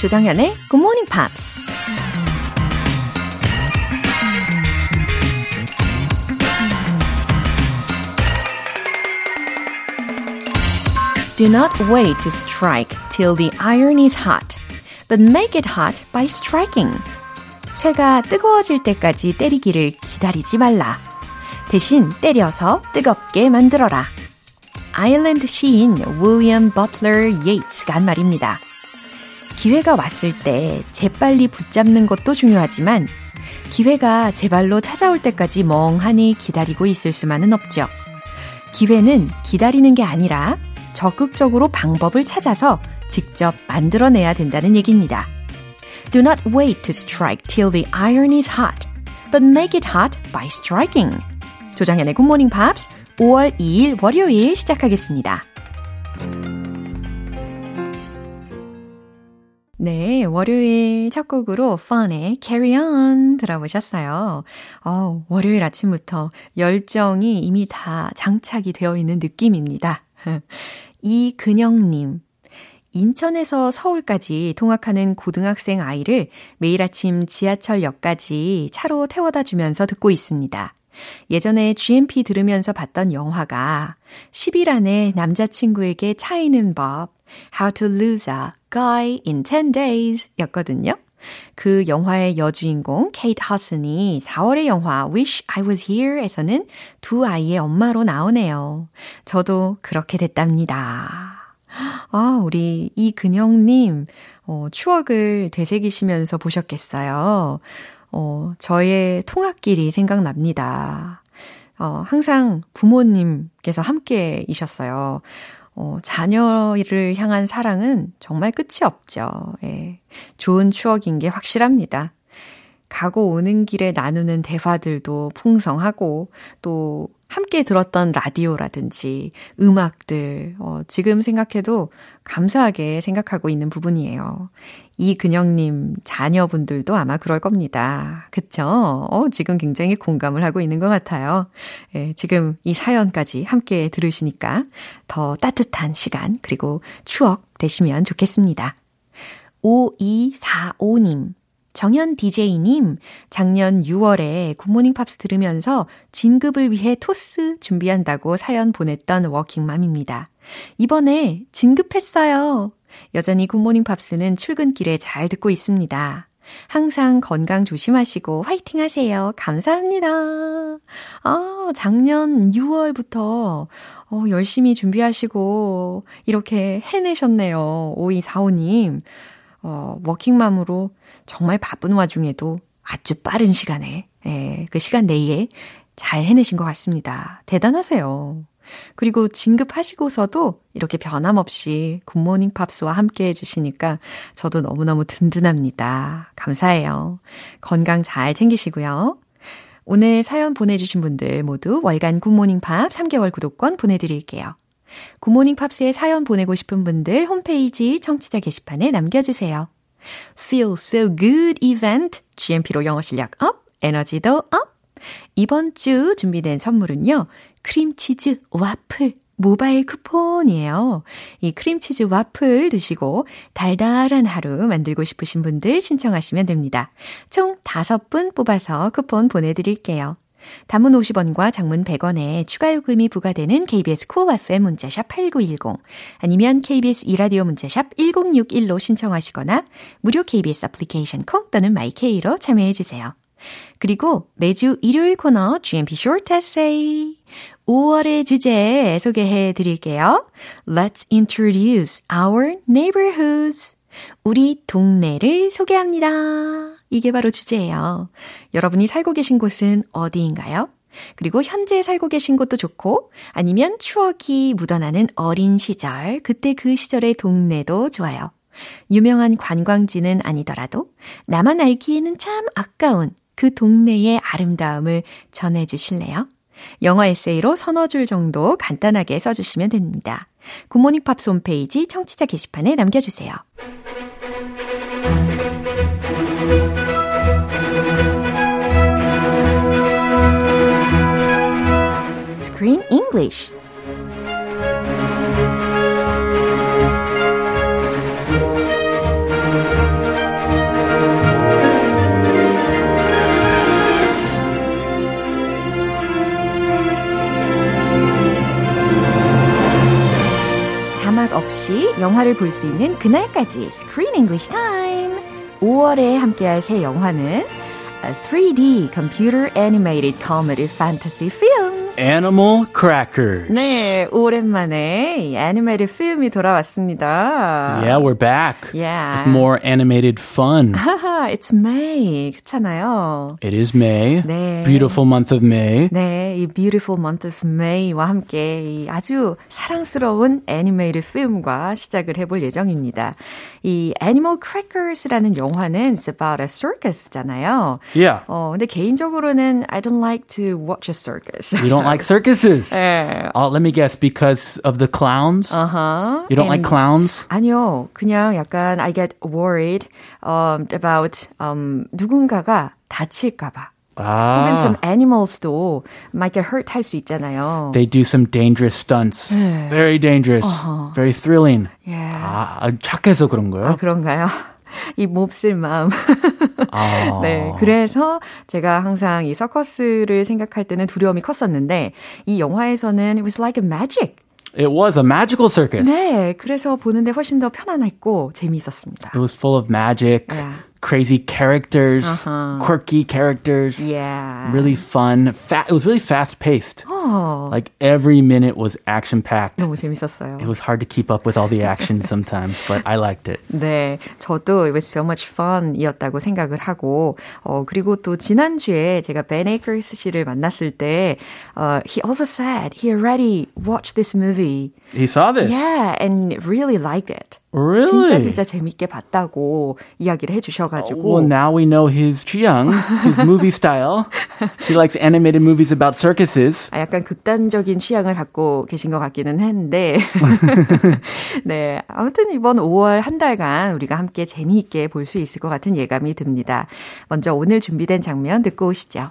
조정현의 Good Morning Pops. Do not wait to strike till the iron is hot, but make it hot by striking. 쇠가 뜨거워질 때까지 때리기를 기다리지 말라. 대신 때려서 뜨겁게 만들어라. 아일랜드 시인 윌리엄 버틀러 예이츠가 한 말입니다. 기회가 왔을 때 재빨리 붙잡는 것도 중요하지만 기회가 제발로 찾아올 때까지 멍하니 기다리고 있을 수만은 없죠. 기회는 기다리는 게 아니라 적극적으로 방법을 찾아서 직접 만들어내야 된다는 얘기입니다. Do not wait to strike till the iron is hot, but make it hot by striking. 조장현의 굿모닝 팝스 5월 2일 월요일 시작하겠습니다. 네, 월요일 첫 곡으로 FUN의 Carry On 들어보셨어요. 월요일 아침부터 열정이 이미 다 장착이 되어 있는 느낌입니다. 이근영님, 인천에서 서울까지 통학하는 고등학생 아이를 매일 아침 지하철역까지 차로 태워다 주면서 듣고 있습니다. 예전에 GMP 들으면서 봤던 영화가 10일 안에 남자친구에게 차이는 법, How to Lose a Guy in 10 Days 였거든요. 그 영화의 여주인공 케이트 허슨이 4월의 영화 Wish I Was Here에서는 두 아이의 엄마로 나오네요. 저도 그렇게 됐답니다. 아, 우리 이근영님 추억을 되새기시면서 보셨겠어요. 저의 통학길이 생각납니다. 항상 부모님께서 함께이셨어요. 자녀를 향한 사랑은 정말 끝이 없죠. 예, 좋은 추억인 게 확실합니다. 가고 오는 길에 나누는 대화들도 풍성하고 또 함께 들었던 라디오라든지 음악들 지금 생각해도 감사하게 생각하고 있는 부분이에요. 이근영님 자녀분들도 아마 그럴 겁니다. 그쵸? 지금 굉장히 공감을 하고 있는 것 같아요. 예, 지금 이 사연까지 함께 들으시니까 더 따뜻한 시간 그리고 추억 되시면 좋겠습니다. 5245님. 정현 DJ님, 작년 6월에 굿모닝 팝스 들으면서 진급을 위해 토스 준비한다고 사연 보냈던 워킹맘입니다. 이번에 진급했어요. 여전히 굿모닝 팝스는 출근길에 잘 듣고 있습니다. 항상 건강 조심하시고 화이팅 하세요. 감사합니다. 작년 6월부터 열심히 준비하시고 이렇게 해내셨네요. 5245님. 워킹맘으로 정말 바쁜 와중에도 아주 빠른 시간에 그 시간 내에 잘 해내신 것 같습니다. 대단하세요. 그리고 진급하시고서도 이렇게 변함없이 굿모닝 팝스와 함께 해주시니까 저도 너무너무 든든합니다. 감사해요. 건강 잘 챙기시고요. 오늘 사연 보내주신 분들 모두 월간 굿모닝 팝 3개월 구독권 보내드릴게요. 굿모닝 팝스에 사연 보내고 싶은 분들 홈페이지 청취자 게시판에 남겨주세요. Feel so good event. GMP로 영어 실력 업, 에너지도 업. 이번 주 준비된 선물은요. 크림치즈 와플 모바일 쿠폰이에요. 이 크림치즈 와플 드시고 달달한 하루 만들고 싶으신 분들 신청하시면 됩니다. 총 5분 뽑아서 쿠폰 보내드릴게요. 단문 50원과 장문 100원에 추가 요금이 부과되는 KBS Cool FM 문자샵 8910 아니면 KBS 이라디오 문자샵 1061로 신청하시거나 무료 KBS 애플리케이션 콩 또는 마이케이로 참여해주세요. 그리고 매주 일요일 코너 GMP Short Essay 5월의 주제 소개해드릴게요. Let's introduce our neighborhoods. 우리 동네를 소개합니다. 이게 바로 주제예요. 여러분이 살고 계신 곳은 어디인가요? 그리고 현재 살고 계신 곳도 좋고 아니면 추억이 묻어나는 어린 시절, 그때 그 시절의 동네도 좋아요. 유명한 관광지는 아니더라도 나만 알기에는 참 아까운 그 동네의 아름다움을 전해주실래요? 영어 에세이로 서너 줄 정도 간단하게 써주시면 됩니다. 굿모닝 팝스 홈페이지 청취자 게시판에 남겨주세요. Screen English. 영화를 볼 수 있는 그날까지 Screen English Time. 5월에 함께할 새 영화는 A 3D Computer Animated Comedy Fantasy Film Animal Crackers. 네, 오랜만에 animated film이 돌아왔습니다. Yeah, we're back. Yeah. With more animated fun. It's May, 그렇잖아요. It is May. 네. Beautiful month of May. 네, 이 beautiful month of May와 함께 이 아주 사랑스러운 animated film과 시작을 해볼 예정입니다. 이 Animal Crackers라는 영화는 It's about a circus잖아요. Yeah. 근데 개인적으로는 I don't like to watch a circus. You don't like circuses? 네. Let me guess, because of the clowns? Uh-huh. You don't like clowns? 아니요. 그냥 약간 I get worried about 누군가가 다칠까봐. Ah. Even some animals도 might get hurt 할 수 있잖아요. They do some dangerous stunts. 네. Very dangerous. Uh-huh. Very thrilling. Yeah. 아, 착해서 그런가요? 아, 그런가요? 이 몹쓸 마음. 아. 네, 그래서 제가 항상 이 서커스를 생각할 때는 두려움이 컸었는데 이 영화에서는 It was like a magic. It was a magical circus. 네, 그래서 보는데 훨씬 더 편안했고 재미있었습니다. It was full of magic. Yeah. Crazy characters, uh-huh. quirky characters, yeah, really fun. It was really fast-paced. Oh. Like every minute was action-packed. 너무 재밌었어요. It was hard to keep up with all the action sometimes, but I liked it. 네, 저도 it was so much fun이었다고 생각을 하고, 그리고 또 지난주에 제가 Ben Affleck 씨를 만났을 때, he also said he already watched this movie. He saw this. Yeah, and really liked it. Really? 진짜 진짜 재밌게 봤다고 이야기를 해주셔가지고. Well, now we know his 취향, his movie style. He likes animated movies about circuses. 아, 약간 극단적인 취향을 갖고 계신 것 같기는 한데. 네, 아무튼 이번 5월 한 달간 우리가 함께 재미있게 볼 수 있을 것 같은 예감이 듭니다. 먼저 오늘 준비된 장면 듣고 오시죠.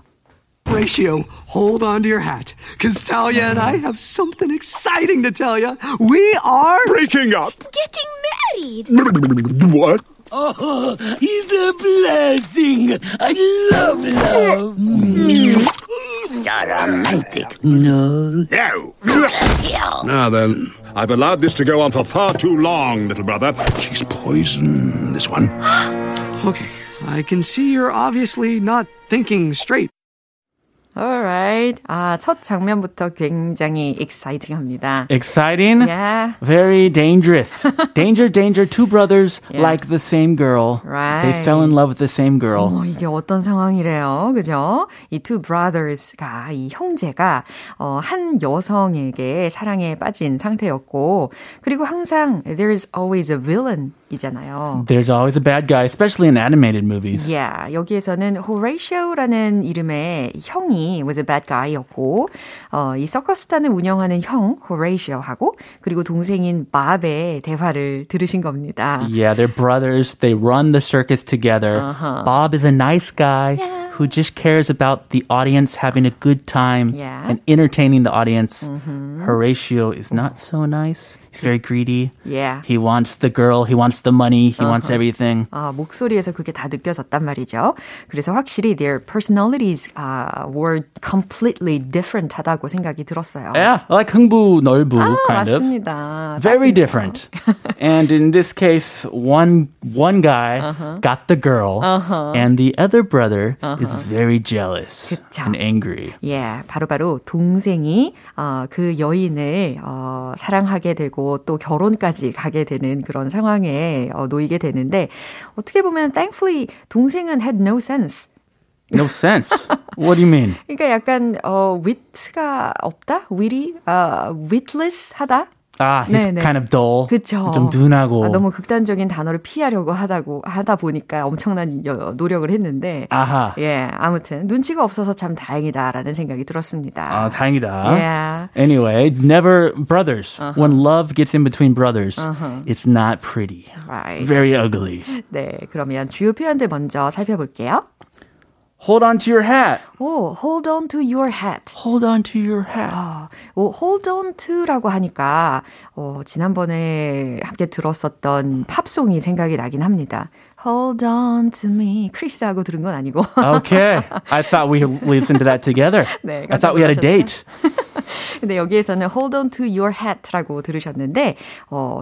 Horatio, hold on to your hat, because Talia and I have something exciting to tell you. We are... breaking up. Getting married. What? Oh, it's a blessing. I love love. So romantic. No. No. Now then, I've allowed this to go on for far too long, little brother. She's poison, this one. Okay, I can see you're obviously not thinking straight. Alright. 아, 첫 장면부터 굉장히 exciting합니다. Exciting? Yeah. Very dangerous. Danger, danger. Two brothers yeah. like the same girl. Right. They fell in love with the same girl. 어머, 이게 어떤 상황이래요, 그죠? 이 two brothers가 이 형제가 한 여성에게 사랑에 빠진 상태였고, 그리고 항상 there is always a villain. 이잖아요. There's always a bad guy, especially in animated movies. Yeah, 여기에서는 Horatio라는 이름의 형이 was a bad guy였고, 이 서커스단을 운영하는 형 Horatio하고 그리고 동생인 Bob의 대화를 들으신 겁니다. Yeah, they're brothers. They run the circus together. Uh-huh. Bob is a nice guy. Yeah. who just cares about the audience having a good time yeah. and entertaining the audience. Mm-hmm. Horatio is not so nice. He's very greedy. Yeah. He wants the girl. He wants the money. He uh-huh. wants everything. 아, 목소리에서 그게 다 느껴졌단 말이죠. 그래서 확실히 their personalities were completely different 하다고 생각이 들었어요. Yeah, like 흥부, 넓부 kind 맞습니다. Of. Very different. And in this case, one guy uh-huh. got the girl uh-huh. and the other brother uh-huh. is very jealous 그쵸. And angry. Yeah, 바로 동생이 그 여인을 사랑하게 되고 또 결혼까지 가게 되는 그런 상황에 놓이게 되는데 어떻게 보면 thankfully 동생은 had no sense. No sense. What do you mean? 그러니까 약간 wit가 없다, witty, witless하다. 아, he's 네네. kind of dull. 그쵸. 좀 둔하고. 아, 너무 극단적인 단어를 피하려고 하다 보니까 엄청난 노력을 했는데. 아하. 예, 아무튼 눈치가 없어서 참 다행이다라는 생각이 들었습니다. 아, 다행이다. Yeah. Anyway, never brothers. Uh-huh. When love gets in between brothers, uh-huh. it's not pretty. Right. Very ugly. 네, 그러면 주요 표현들 먼저 살펴볼게요. Hold on to your hat. Oh, hold on to your hat. Hold on to your hat. Hold on to라고 하니까 지난번에 함께 들었었던 팝송이 생각이 나긴 합니다. Hold on to me. 크리스하고 들은 건 아니고. Okay. I thought we listened to that together. 네, I thought we had a date. 근데 여기에서는 hold on to your hat라고 들으셨는데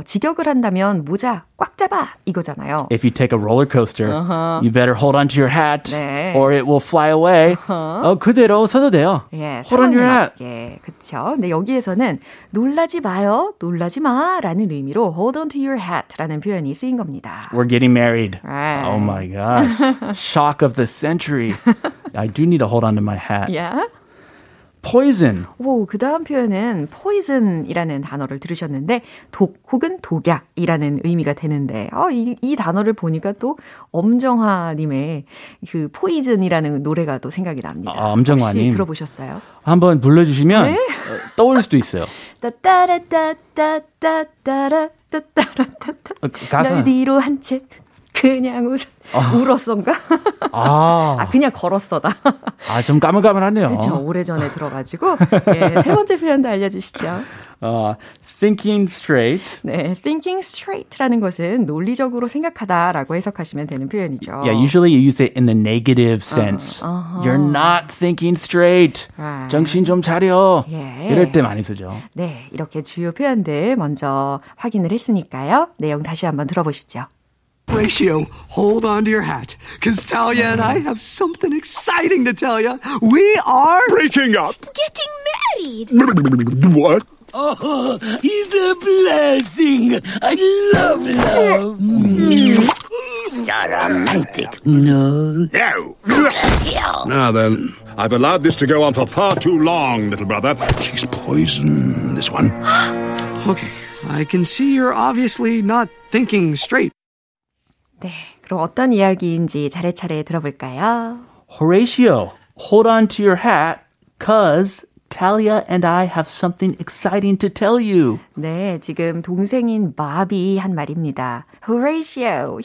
직역을 한다면 모자 꽉 잡아 이거잖아요. If you take a roller coaster, uh-huh. you better hold on to your hat 네. or it will fly away. Uh-huh. 그대로 서도 돼요. 예, hold on your hat. 예, 그렇죠. 근데 여기에서는 놀라지 마요, 놀라지 마라는 의미로 hold on to your hat라는 표현이 쓰인 겁니다. We're getting married. Right. Oh my gosh. Shock of the century. I do need to hold on to my hat. Yeah. poison. 오, 그 다음 표현은 poison이라는 단어를 들으셨는데 독 혹은 독약이라는 의미가 되는데 이 단어를 보니까 또 엄정화님의 그 poison이라는 노래가 또 생각이 납니다. 엄정화님. 혹시 들어보셨어요? 한번 불러주시면 네? 떠올 수도 있어요. 널 뒤로 한 채 그냥 울었어인가? 아, 그냥 걸었어다. 아, 좀 까물까물하네요. 그렇죠. 오래전에 들어가지고. 네, 세 번째 표현도 알려주시죠. Thinking straight. 네, thinking straight라는 것은 논리적으로 생각하다라고 해석하시면 되는 표현이죠. Yeah, usually you use it in the negative sense. Uh-huh. You're not thinking straight. Right. 정신 좀 차려. 예. 이럴 때 많이 쓰죠. 네, 이렇게 주요 표현들 먼저 확인을 했으니까요. 내용 다시 한번 들어보시죠. Horatio, hold on to your hat, because Talia and I have something exciting to tell you. We are breaking up. Getting married. What? Oh, it's a blessing. I love love. So romantic. No. No. Now then, I've allowed this to go on for far too long, little brother. She's poison, this one. Okay, I can see you're obviously not thinking straight. 네, 그럼 어떤 이야기인지 차례차례 들어볼까요? Horatio, hold on to your hat, cause Talia and I have something exciting to tell you. 네, 지금 동생인 Bob이 한 말입니다. Horatio,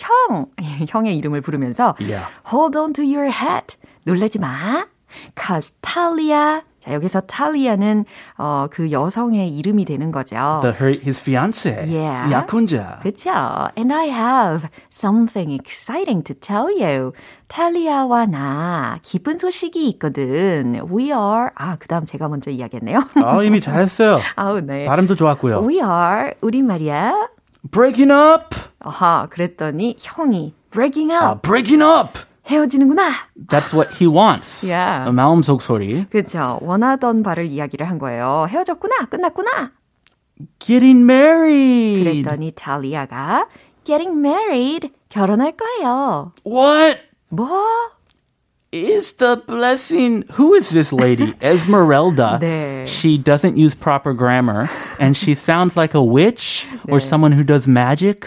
형의 이름을 부르면서 yeah. Hold on to your hat, 놀라지 마, cause Talia. 자, 여기서 탈리아는 그 여성의 이름이 되는 거죠. His fiancée, yeah. 약혼자. 그렇죠. And I have something exciting to tell you. 탈리아와 나 기쁜 소식이 있거든. We are, 그다음 제가 먼저 이야기했네요. 이미 잘했어요. 네. 발음도 좋았고요. We are, 우리말이야. Breaking up. 아하, 그랬더니 형이 breaking up. Breaking up. 헤어지는구나. That's what he wants. Yeah. 마음속 소리. 그렇죠. 원하던 바를 이야기를 한 거예요. 헤어졌구나. 끝났구나. Getting married. 그랬더니 탈리아가 getting married. 결혼할 거예요. What? 뭐? Is the blessing. Who is this lady? Esmeralda. 네. She doesn't use proper grammar and she sounds like a witch 네. or someone who does magic.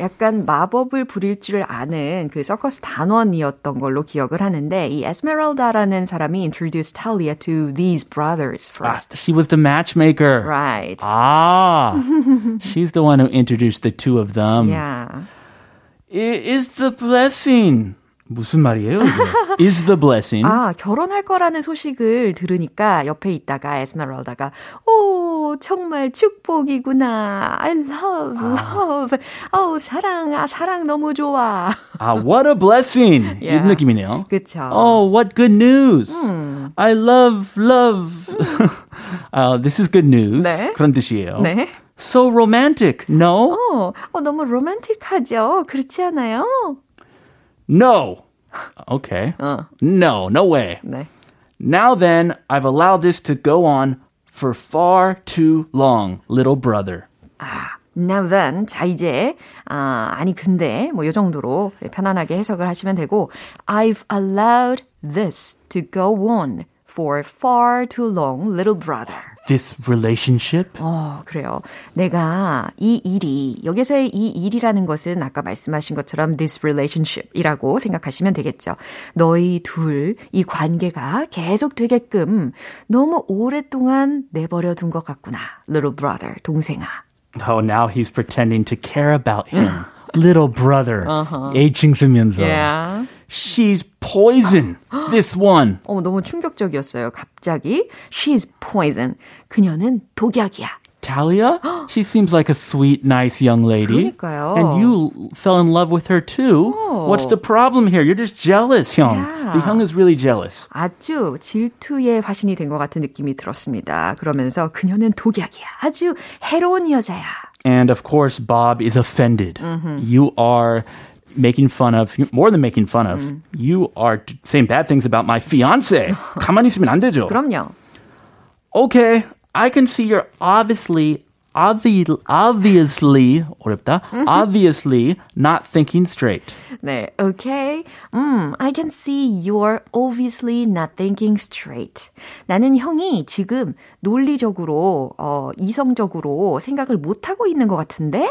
약간 마법을 부릴 줄 아는 그 서커스 단원이었던 걸로 기억을 하는데 이 에스메랄다라는 사람이 introduced Talia to these brothers first. She was the matchmaker. Right. She's the one who introduced the two of them. Yeah. It is the blessing. 무슨 말이에요? Is the blessing. 결혼할 거라는 소식을 들으니까 옆에 있다가 에스메랄다가 오, 정말 축복이구나. I love, love. 사랑, 사랑 너무 좋아. What a blessing. Yeah. 이런 느낌이네요. 그렇죠. What good news. I love, love. This is good news. 네? 그런 뜻이에요. 네. So romantic. No? 너무 로맨틱하죠? 그렇지 않아요? No. Okay. No, no way. 네. Now then, I've allowed this to go on for far too long, little brother. Now then, 자 이제 아니 근데 뭐 이 정도로 편안하게 해석을 하시면 되고 I've allowed this to go on for far too long, little brother. This relationship? 그래요. 내가 이 일이, 여기서의 이 일이라는 것은 아까 말씀하신 것처럼 this relationship이라고 생각하시면 되겠죠. 너희 둘, 이 관계가 계속 되게끔 너무 오랫동안 내버려 둔 것 같구나. Little brother, 동생아. Now he's pretending to care about him. Little brother. 애칭 쓰면서. Yeah. She's poison. This one. 너무 충격적이었어요. 갑자기 she's poison. 그녀는 독약이야. Talia? She seems like a sweet, nice young lady. 그러니까요. And you fell in love with her too. Oh. What's the problem here? You're just jealous, Hyung. Yeah. The Hyung is really jealous. 아주 질투의 화신이 된 것 같은 느낌이 들었습니다. 그러면서 그녀는 독약이야. 아주 해로운 여자야. And of course, Bob is offended. Mm-hmm. You are... making fun of, more than making fun of, you are saying bad things about my fiancé. 가만히 있으면 안 되죠. 그럼요. Okay, I can see you're obviously, 어렵다. Obviously not thinking straight. 네, okay. I can see you're obviously not thinking straight. 나는 형이 지금 논리적으로, 이성적으로 생각을 못하고 있는 것 같은데?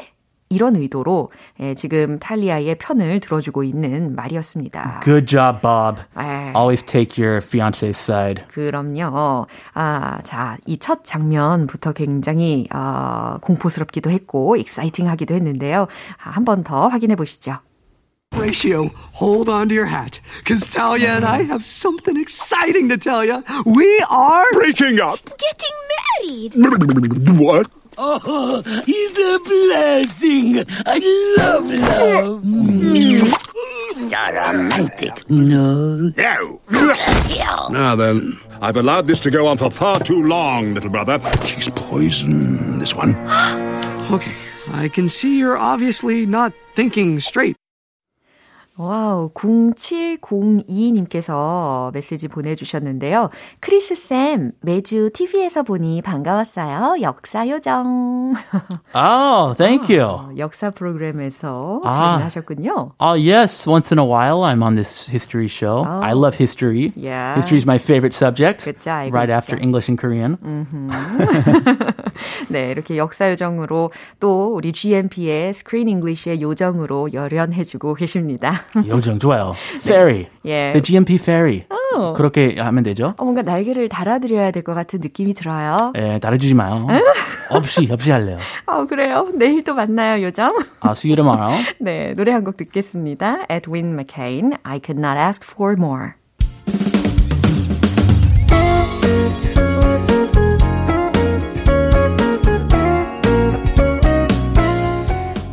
이런 의도로 예, 지금 탈리아의 편을 들어주고 있는 말이었습니다. Good job, Bob. 에이. Always take your fiance's side. 그럼요. 아, 자, 이 첫 장면부터 굉장히 공포스럽기도 했고 익사이팅하기도 했는데요. 한 번 더 확인해 보시죠. Horatio, hold on to your hat, because Talia and I have something exciting to tell you. We are breaking up. Getting married. What? Oh, it's a blessing. I love. So romantic. No. Now then, I've allowed this to go on for far too long, little brother. She's poison, this one. Okay, I can see you're obviously not thinking straight. 와우, 0702님께서 메시지 보내주셨는데요. 크리스쌤, 매주 TV에서 보니 반가웠어요. 역사요정. Oh, thank you. 역사 프로그램에서 출연하셨군요. Oh, yes. Once in a while, I'm on this history show. Oh. I love history. Yeah. History is my favorite subject. 그쵸, right 그쵸. After English and Korean. 네, 이렇게 역사요정으로 또 우리 GMP의 Screen English의 요정으로 열연해주고 계십니다. 요정 좋아요. Fairy. 네. The GMP Fairy. 오. 그렇게 하면 되죠. 뭔가 날개를 달아드려야 될 것 같은 느낌이 들어요. 예, 달아주지 마요. 없이 할래요. 그래요? 내일 또 만나요, 요정. See you tomorrow. 네, 노래 한 곡 듣겠습니다. Edwin McCain, I Could Not Ask For More.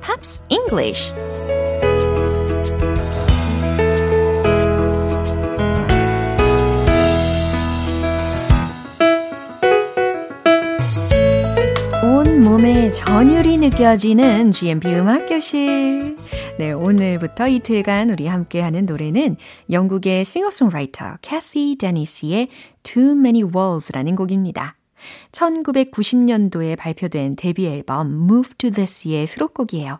Pops English. 온 몸에 전율이 느껴지는 GMP 음악 교실. 네, 오늘부터 이틀간 우리 함께하는 노래는 영국의 싱어송라이터 캐시 데니스의 Too Many Walls라는 곡입니다. 1990년도에 발표된 데뷔 앨범 Move to This의 수록곡이에요.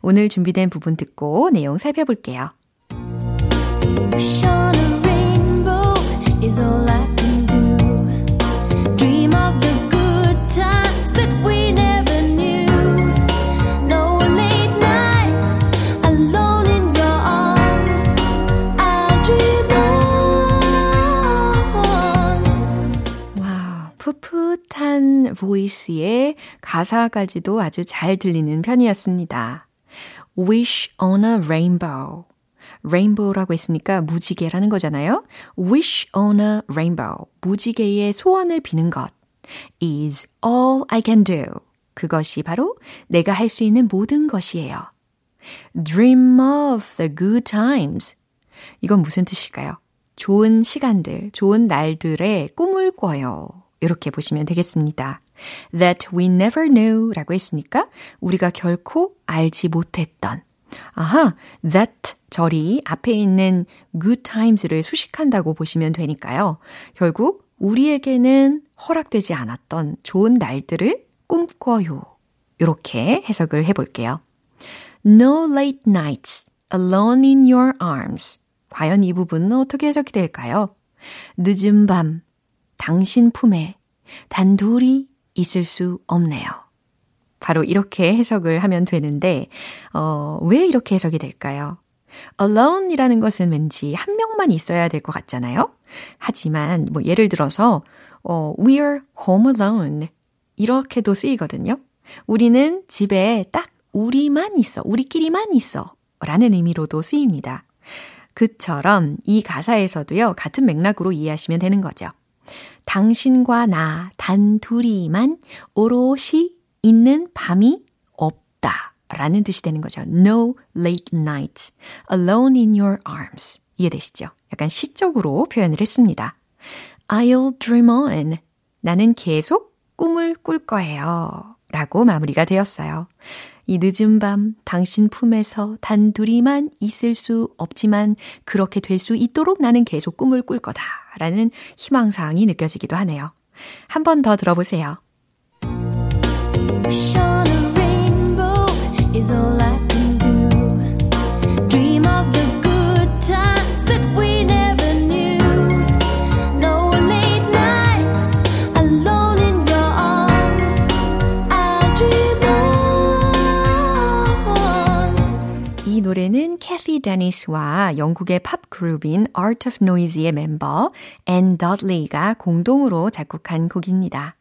오늘 준비된 부분 듣고 내용 살펴볼게요. Shine a rainbow is all I can do. Dream of the good times that we never knew. No late nights alone in your arms. I dream on. 와, 풋풋한 보이스에 가사까지도 아주 잘 들리는 편이었습니다. Wish on a rainbow. 레인보우라고 했으니까 무지개라는 거잖아요. Wish on a rainbow. 무지개의 소원을 비는 것. Is all I can do. 그것이 바로 내가 할 수 있는 모든 것이에요. Dream of the good times. 이건 무슨 뜻일까요? 좋은 시간들, 좋은 날들의 꿈을 꿔요. 이렇게 보시면 되겠습니다. That we never knew 라고 했으니까 우리가 결코 알지 못했던 아하, that 절이 앞에 있는 good times를 수식한다고 보시면 되니까요. 결국 우리에게는 허락되지 않았던 좋은 날들을 꿈꿔요. 이렇게 해석을 해볼게요. No late nights, alone in your arms. 과연 이 부분은 어떻게 해석이 될까요? 늦은 밤, 당신 품에 단둘이 있을 수 없네요. 바로 이렇게 해석을 하면 되는데 왜 이렇게 해석이 될까요? alone이라는 것은 왠지 한 명만 있어야 될 것 같잖아요. 하지만 뭐 예를 들어서 we're home alone 이렇게도 쓰이거든요. 우리는 집에 딱 우리만 있어, 우리끼리만 있어 라는 의미로도 쓰입니다. 그처럼 이 가사에서도요, 같은 맥락으로 이해하시면 되는 거죠. 당신과 나 단 둘이만 오롯이 있는 밤이 없다 라는 뜻이 되는 거죠. No late night, alone in your arms. 이해되시죠? 약간 시적으로 표현을 했습니다. I'll dream on. 나는 계속 꿈을 꿀 거예요. 라고 마무리가 되었어요. 이 늦은 밤 당신 품에서 단둘이만 있을 수 없지만 그렇게 될 수 있도록 나는 계속 꿈을 꿀 거다라는 희망사항이 느껴지기도 하네요. 한 번 더 들어보세요. Shine a rainbow is all I can do. Dream of the good times that we never knew. No late nights, alone in your arms. I'll dream on. 이 노래는 캐시 데니스와 영국의 팝 그룹인 Art of Noise의 멤버 앤 더들리가 공동으로 작곡한 곡입니다.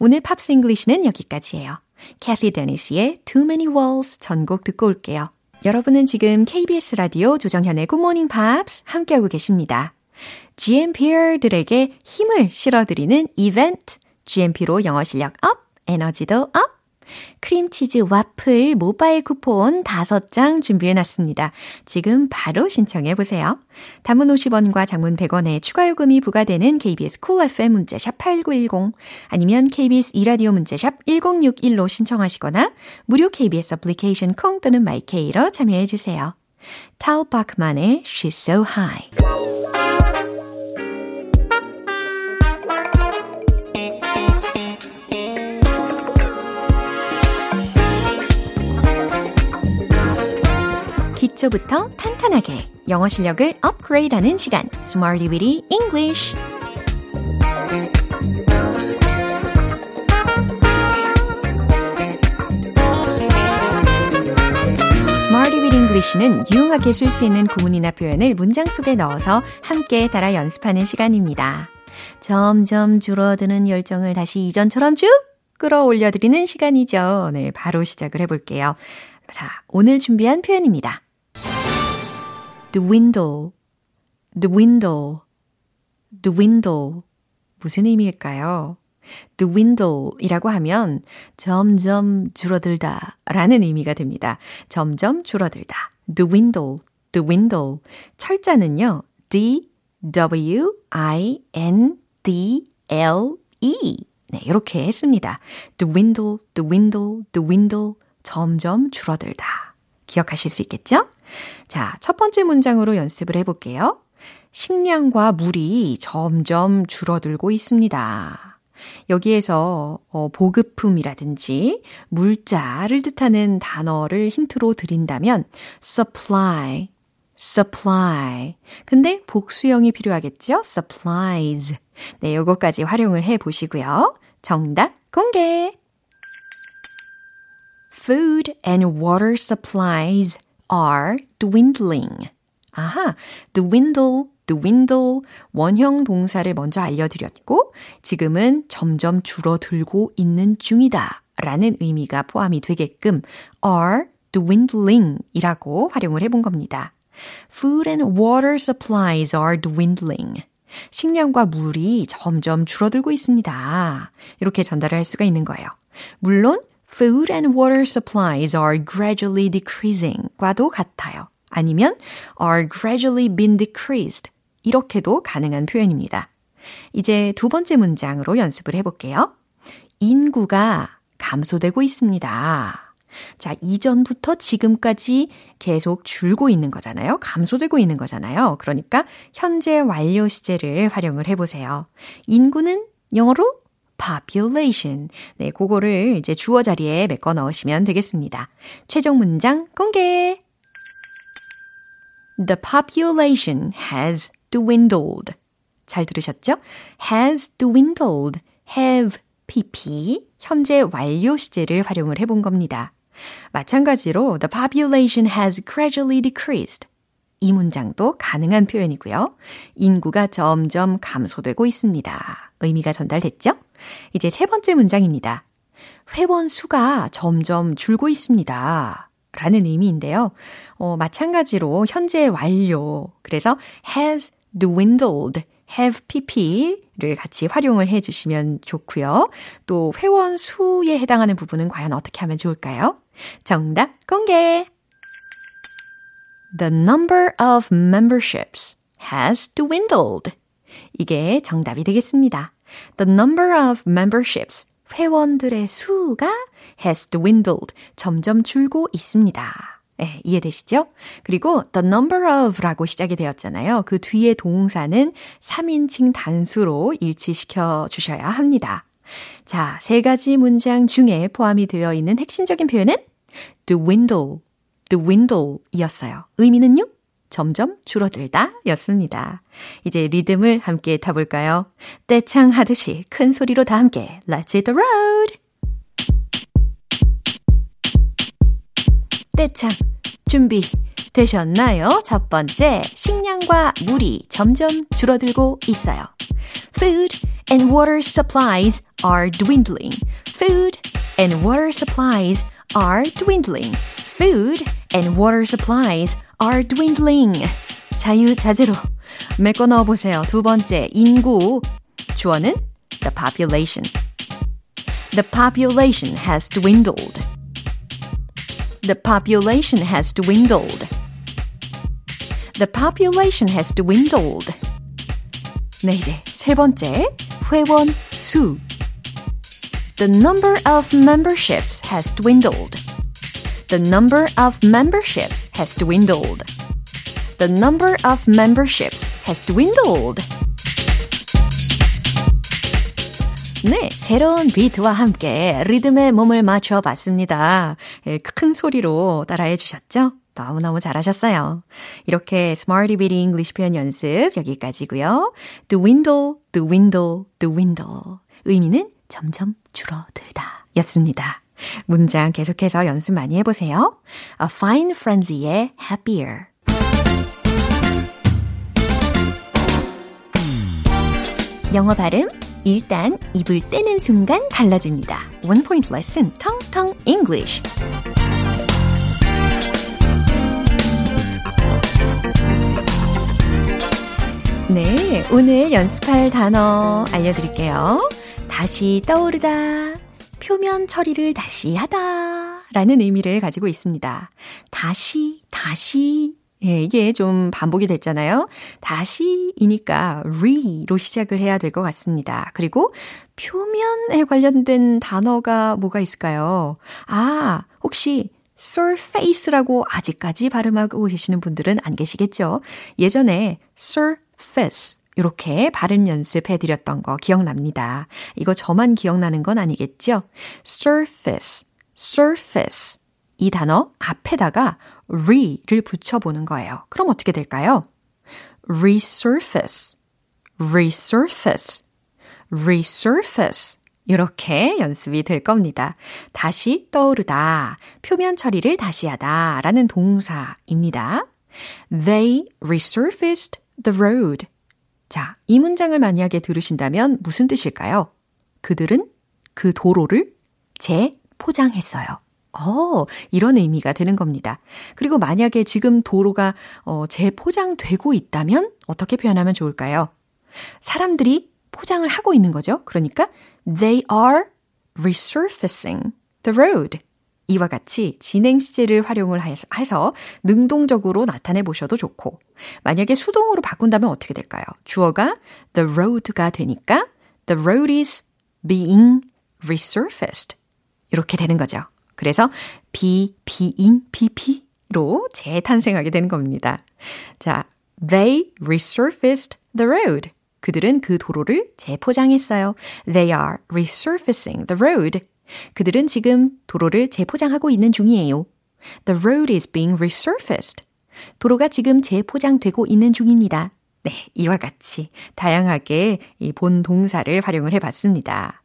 오늘 팝스 잉글리시는 여기까지예요. 캐시 데니스의 Too Many Walls 전곡 듣고 올게요. 여러분은 지금 KBS 라디오 조정현의 Good Morning Pops 함께하고 계십니다. GMP들에게 힘을 실어드리는 이벤트, GMP로 영어 실력 업, 에너지도 업! 크림치즈 와플 모바일 쿠폰 5장 준비해놨습니다. 지금 바로 신청해보세요. 단문 50원과 장문 100원에 추가 요금이 부과되는 KBS Cool FM 문자샵 8910 아니면 KBS 2라디오 문자샵 1061로 신청하시거나 무료 KBS 애플리케이션 콩 또는 마이케이로 참여해주세요. Tal Bachman의 She's So High. 부터 탄탄하게 영어 실력을 업그레이드하는 시간 Smarty Weedy English Smarty Weedy English는 유용하게 쓸 수 있는 구문이나 표현을 문장 속에 넣어서 함께 따라 연습하는 시간입니다. 점점 줄어드는 열정을 다시 이전처럼 쭉 끌어올려드리는 시간이죠. 네, 바로 시작을 해볼게요. 자, 오늘 준비한 표현입니다. The window, the window, the window. 무슨 의미일까요? The window이라고 하면 점점 줄어들다 라는 의미가 됩니다. 점점 줄어들다. The window, the window. 철자는요. D-W-I-N-D-L-E 네, 이렇게 했습니다. The window, the window, the window. 점점 줄어들다. 기억하실 수 있겠죠? 자, 첫 번째 문장으로 연습을 해볼게요. 식량과 물이 점점 줄어들고 있습니다. 여기에서 보급품이라든지 물자를 뜻하는 단어를 힌트로 드린다면 supply, supply. 근데 복수형이 필요하겠죠? supplies. 네, 요거까지 활용을 해보시고요. 정답 공개! Food and water supplies are dwindling. 아하, dwindle, dwindle. 원형 동사를 먼저 알려드렸고 지금은 점점 줄어들고 있는 중이다 라는 의미가 포함이 되게끔 are dwindling 이라고 활용을 해본 겁니다. Food and water supplies are dwindling. 식량과 물이 점점 줄어들고 있습니다. 이렇게 전달을 할 수가 있는 거예요. 물론 Food and water supplies are gradually decreasing 과도 같아요. 아니면 are gradually been decreased 이렇게도 가능한 표현입니다. 이제 두 번째 문장으로 연습을 해볼게요. 인구가 감소되고 있습니다. 자, 이전부터 지금까지 계속 줄고 있는 거잖아요. 감소되고 있는 거잖아요. 그러니까 현재 완료 시제를 활용을 해보세요. 인구는 영어로 population. 네, 그거를 이제 주어 자리에 메꿔 넣으시면 되겠습니다. 최종 문장 공개! The population has dwindled. 잘 들으셨죠? has dwindled. have pp, 현재 완료 시제를 활용을 해본 겁니다. 마찬가지로 The population has gradually decreased. 이 문장도 가능한 표현이고요. 인구가 점점 감소되고 있습니다. 의미가 전달됐죠? 이제 세 번째 문장입니다. 회원 수가 점점 줄고 있습니다. 라는 의미인데요. 마찬가지로 현재 완료. 그래서 has dwindled, have pp를 같이 활용을 해주시면 좋고요. 또 회원 수에 해당하는 부분은 과연 어떻게 하면 좋을까요? 정답 공개! The number of memberships has dwindled. 이게 정답이 되겠습니다. The number of memberships, 회원들의 수가 has dwindled, 점점 줄고 있습니다. 네, 이해되시죠? 그리고 the number of라고 시작이 되었잖아요. 그 뒤에 동사는 3인칭 단수로 일치시켜 주셔야 합니다. 자, 세 가지 문장 중에 포함이 되어 있는 핵심적인 표현은 dwindle, dwindle 이었어요. 의미는요? 점점 줄어들다 였습니다. 이제 리듬을 함께 타볼까요? 떼창 하듯이 큰 소리로 다 함께 Let's hit the road! 떼창 준비 되셨나요? 첫 번째, 식량과 물이 점점 줄어들고 있어요. Food and water supplies are dwindling. Food and water supplies are dwindling. Food and water supplies are dwindling. 자유자재로 메꿔 넣어보세요. 두 번째, 인구. 주어는 the population. The population has dwindled. The population has dwindled. The population has dwindled. 네, 이제 세 번째, 회원 수. The number of memberships has dwindled. The number of memberships has dwindled. The number of memberships has dwindled. 네, 새로운 비트와 함께 리듬에 몸을 맞춰봤습니다. 예, 큰 소리로 따라해 주셨죠? 너무너무 잘하셨어요. 이렇게 Smarty Beat English 표현 연습 여기까지고요. Dwindle, dwindle, dwindle. 의미는 점점 줄어들다 였습니다. 문장 계속해서 연습 많이 해보세요. A Fine Frenzy의 Happier. 영어 발음 일단 입을 떼는 순간 달라집니다. One point lesson, Tong Tong English. 네, 오늘 연습할 단어 알려드릴게요. 다시 떠오르다, 표면 처리를 다시 하다 라는 의미를 가지고 있습니다. 다시. 예, 이게 좀 반복이 됐잖아요. 다시이니까 re로 시작을 해야 될 것 같습니다. 그리고 표면에 관련된 단어가 뭐가 있을까요? 아, 혹시 surface라고 아직까지 발음하고 계시는 분들은 안 계시겠죠? 예전에 surface 이렇게 발음 연습해드렸던 거 기억납니다. 이거 저만 기억나는 건 아니겠죠? surface. 이 단어 앞에다가 re를 붙여보는 거예요. 그럼 어떻게 될까요? resurface. 이렇게 연습이 될 겁니다. 다시 떠오르다, 표면 처리를 다시 하다 라는 동사입니다. They resurfaced the road. 자, 이 문장을 만약에 들으신다면 무슨 뜻일까요? 그들은 그 도로를 재포장했어요. 이런 의미가 되는 겁니다. 그리고 만약에 지금 도로가 재포장되고 있다면 어떻게 표현하면 좋을까요? 사람들이 포장을 하고 있는 거죠. 그러니까 They are resurfacing the road. 이와 같이 진행 시제를 활용을 해서 능동적으로 나타내 보셔도 좋고, 만약에 수동으로 바꾼다면 어떻게 될까요? 주어가 the road가 되니까 the road is being resurfaced. 이렇게 되는 거죠. 그래서 being pp로 재탄생하게 되는 겁니다. 자, they resurfaced the road. 그들은 그 도로를 재포장했어요. They are resurfacing the road. 그들은 지금 도로를 재포장하고 있는 중이에요. The road is being resurfaced. 도로가 지금 재포장되고 있는 중입니다. 네, 이와 같이 다양하게 이 본 동사를 활용을 해봤습니다.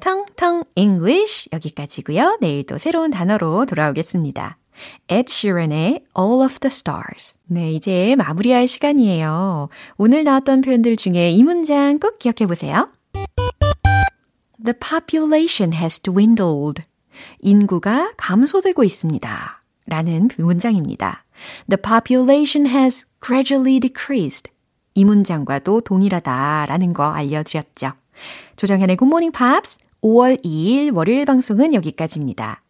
텅텅 English 여기까지고요. 내일도 새로운 단어로 돌아오겠습니다. Ed Sheeran의 All of the Stars. 네, 이제 마무리할 시간이에요. 오늘 나왔던 표현들 중에 이 문장 꼭 기억해보세요. The population has dwindled. 인구가 감소되고 있습니다. 라는 문장입니다. The population has gradually decreased. 이 문장과도 동일하다라는 거 알려드렸죠. 조정현의 Good Morning Pops 5월 2일 월요일 방송은 여기까지입니다.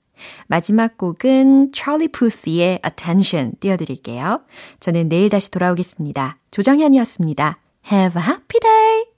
마지막 곡은 찰리 푸스의 Attention 띄워드릴게요. 저는 내일 다시 돌아오겠습니다. 조정현이었습니다. Have a happy day!